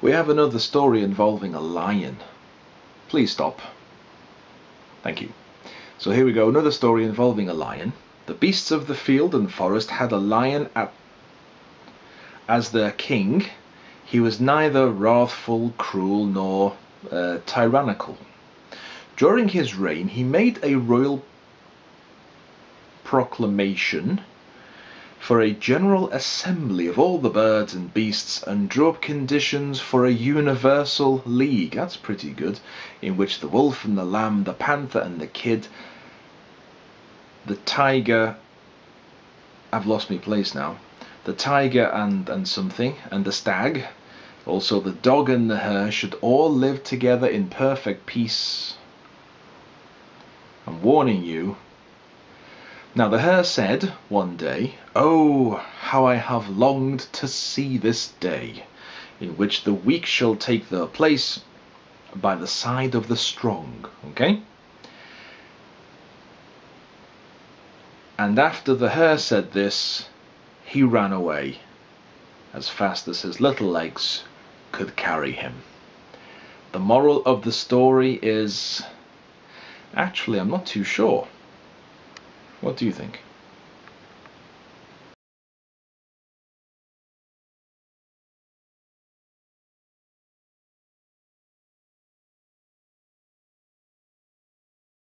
We have another story involving a lion. Please stop. Thank you. So here we go, another story involving a lion. The beasts of the field and forest had a lion as their king. He was neither wrathful, cruel, nor tyrannical. During his reign, he made a royal proclamation for a general assembly of all the birds and beasts, and drew up conditions for a universal league, that's pretty good, in which the wolf and the lamb, the panther and the kid, the tiger, I've lost my place now, the tiger and something, and the stag, also the dog and the hare, should all live together in perfect peace. I'm warning you. Now the hare said one day, "Oh, how I have longed to see this day, in which the weak shall take their place by the side of the strong." Okay? And after the hare said this, he ran away as fast as his little legs could carry him. The moral of the story is... actually, I'm not too sure. What do you think?